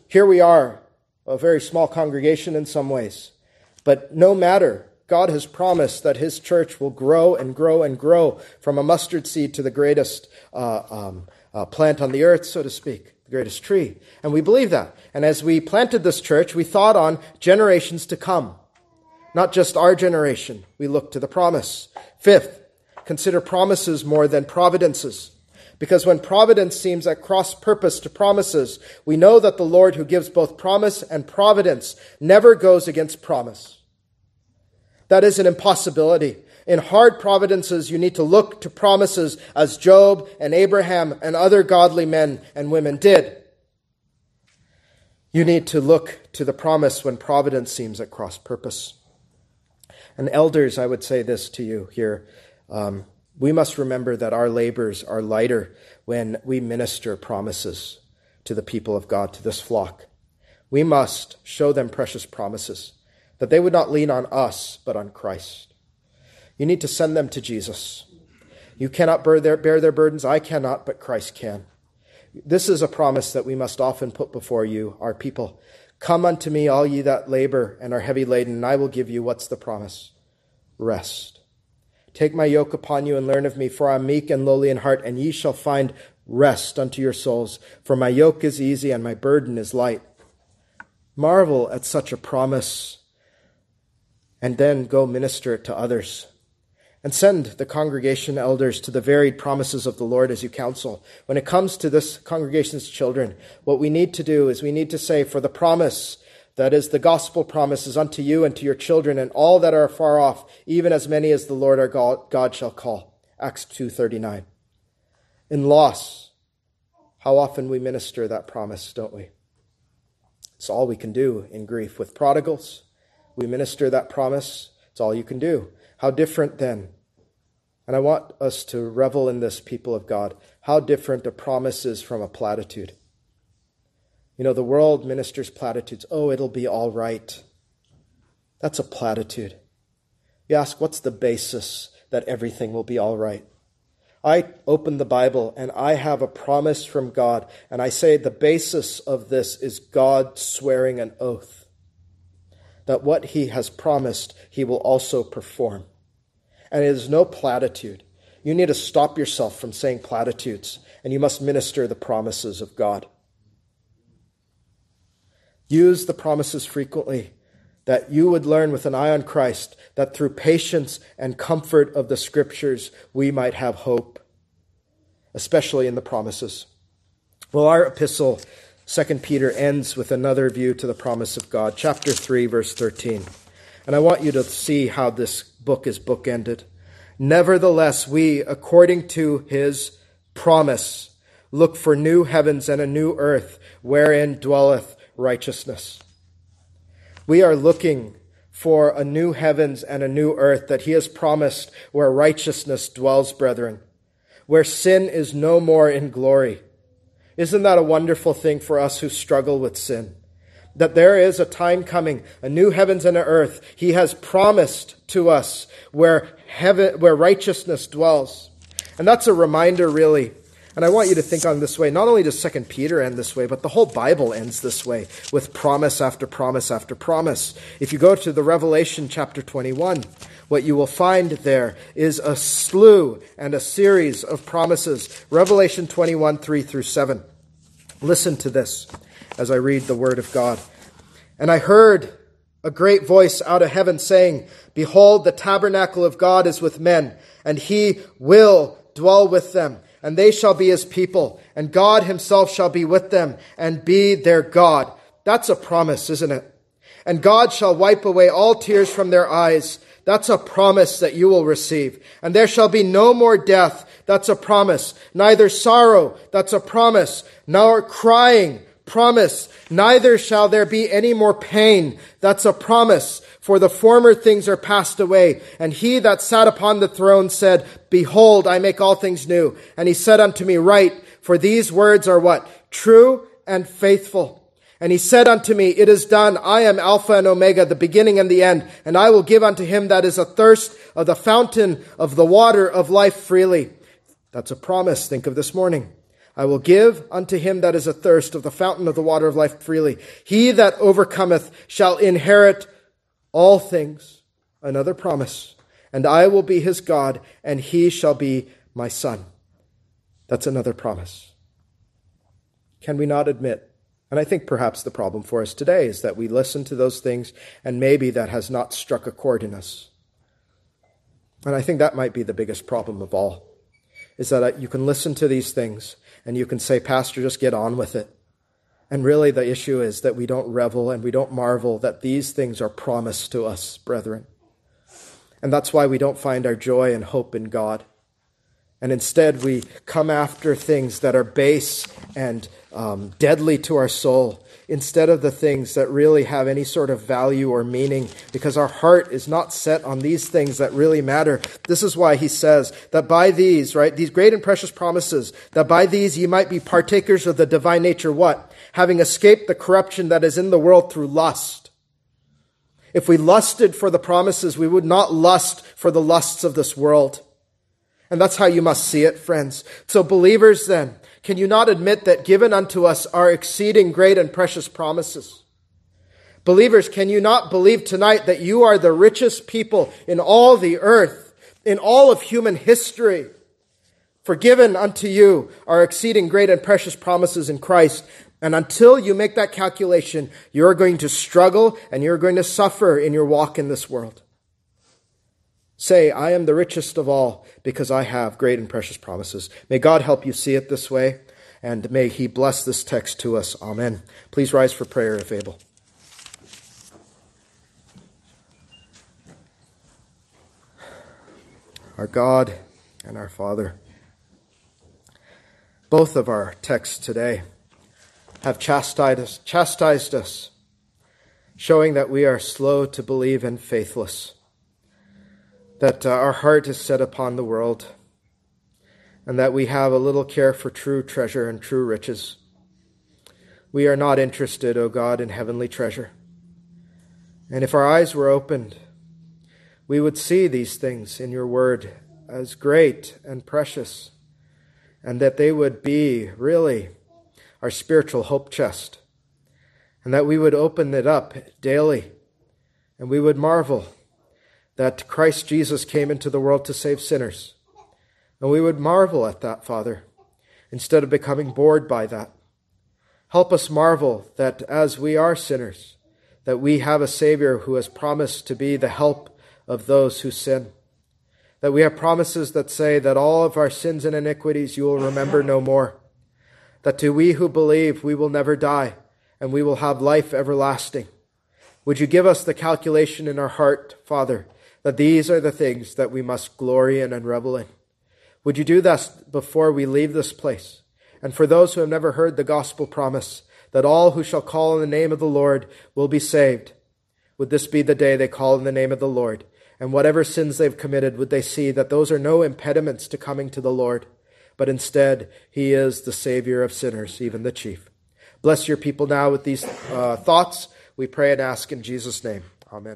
Here we are, a very small congregation in some ways. But no matter, God has promised that his church will grow and grow and grow from a mustard seed to the greatest plant on the earth, so to speak. Greatest tree. And we believe that. And as we planted this church, we thought on generations to come. Not just our generation. We look to the promise. Fifth, consider promises more than providences. Because when providence seems at cross purpose to promises, we know that the Lord who gives both promise and providence never goes against promise. That is an impossibility. In hard providences, you need to look to promises as Job and Abraham and other godly men and women did. You need to look to the promise when providence seems at cross purpose. And elders, I would say this to you here. We must remember that our labors are lighter when we minister promises to the people of God, to this flock. We must show them precious promises, that they would not lean on us, but on Christ. You need to send them to Jesus. You cannot bear their burdens. I cannot, but Christ can. This is a promise that we must often put before you, our people. Come unto me, all ye that labor and are heavy laden, and I will give you, what's the promise? Rest. Take my yoke upon you and learn of me, for I am meek and lowly in heart, and ye shall find rest unto your souls. For my yoke is easy and my burden is light. Marvel at such a promise, and then go minister it to others. And send the congregation elders to the varied promises of the Lord as you counsel. When it comes to this congregation's children, what we need to do is we need to say, for the promise, that is the gospel promise, is unto you and to your children and all that are far off, even as many as the Lord our God shall call. Acts 2:39. In loss, how often we minister that promise, don't we? It's all we can do in grief. With prodigals, we minister that promise. It's all you can do. How different then, and I want us to revel in this, people of God, how different a promise is from a platitude. You know, the world ministers platitudes. Oh, it'll be all right. That's a platitude. You ask, what's the basis that everything will be all right? I open the Bible and I have a promise from God, and I say the basis of this is God swearing an oath that what he has promised, he will also perform. And it is no platitude. You need to stop yourself from saying platitudes, and you must minister the promises of God. Use the promises frequently, that you would learn with an eye on Christ, that through patience and comfort of the scriptures, we might have hope, especially in the promises. Well, our epistle, 2 Peter, ends with another view to the promise of God. Chapter 3, verse 13. And I want you to see how this book is bookended. Nevertheless, we, according to his promise, look for new heavens and a new earth, wherein dwelleth righteousness. We are looking for a new heavens and a new earth that he has promised, where righteousness dwells, brethren, where sin is no more in glory. Isn't that a wonderful thing for us who struggle with sin? that there is a time coming, a new heavens and an earth. He has promised to us where righteousness dwells. And that's a reminder, really. And I want you to think on this way. Not only does 2 Peter end this way, but the whole Bible ends this way, with promise after promise after promise. If you go to the Revelation chapter 21, what you will find there is a slew and a series of promises. Revelation 21, 3 through 7. Listen to this as I read the word of God. And I heard a great voice out of heaven saying, "Behold, the tabernacle of God is with men, and he will dwell with them. And they shall be his people, and God himself shall be with them and be their God." That's a promise, isn't it? "And God shall wipe away all tears from their eyes." That's a promise that you will receive. "And there shall be no more death." That's a promise. "Neither sorrow." That's a promise. "Nor crying." Promise. "Neither shall there be any more pain." That's a promise. "For the former things are passed away." And he that sat upon the throne said, "Behold, I make all things new." And he said unto me, "Write, for these words are" what? "True and faithful." And he said unto me, "It is done. I am Alpha and Omega, the beginning and the end. And I will give unto him that is athirst of the fountain of the water of life freely." That's a promise. Think of this morning. "I will give unto him that is athirst of the fountain of the water of life freely. He that overcometh shall inherit all things." Another promise. "And I will be his God, and he shall be my son." That's another promise. Can we not admit? And I think perhaps the problem for us today is that we listen to those things, and maybe that has not struck a chord in us. And I think that might be the biggest problem of all, is that you can listen to these things and you can say, "Pastor, just get on with it." And really the issue is that we don't revel and we don't marvel that these things are promised to us, brethren. And that's why we don't find our joy and hope in God. And instead we come after things that are base and deadly to our soul, instead of the things that really have any sort of value or meaning, because our heart is not set on these things that really matter. This is why he says that by these, right, these great and precious promises, that by these ye might be partakers of the divine nature, what? "Having escaped the corruption that is in the world through lust." If we lusted for the promises, we would not lust for the lusts of this world. And that's how you must see it, friends. So believers then, can you not admit that given unto us are exceeding great and precious promises? Believers, can you not believe tonight that you are the richest people in all the earth, in all of human history? For given unto you are exceeding great and precious promises in Christ. And until you make that calculation, you're going to struggle and you're going to suffer in your walk in this world. Say, "I am the richest of all because I have great and precious promises." May God help you see it this way, and may he bless this text to us. Amen. Please rise for prayer if able. Our God and our Father, both of our texts today have chastised us, showing that we are slow to believe and faithless, that our heart is set upon the world, and that we have a little care for true treasure and true riches. We are not interested, O God, in heavenly treasure. And if our eyes were opened, we would see these things in your word as great and precious, and that they would be really our spiritual hope chest, and that we would open it up daily, and we would marvel that Christ Jesus came into the world to save sinners. And we would marvel at that, Father, instead of becoming bored by that. Help us marvel that as we are sinners, that we have a Savior who has promised to be the help of those who sin. That we have promises that say that all of our sins and iniquities you will remember no more. That to we who believe we will never die, and we will have life everlasting. Would you give us the calculation in our heart, Father, that these are the things that we must glory in and revel in. Would you do this before we leave this place? And for those who have never heard the gospel promise, that all who shall call on the name of the Lord will be saved. Would this be the day they call on the name of the Lord? And whatever sins they've committed, would they see that those are no impediments to coming to the Lord, but instead, he is the Savior of sinners, even the chief. Bless your people now with these thoughts. We pray and ask in Jesus' name. Amen.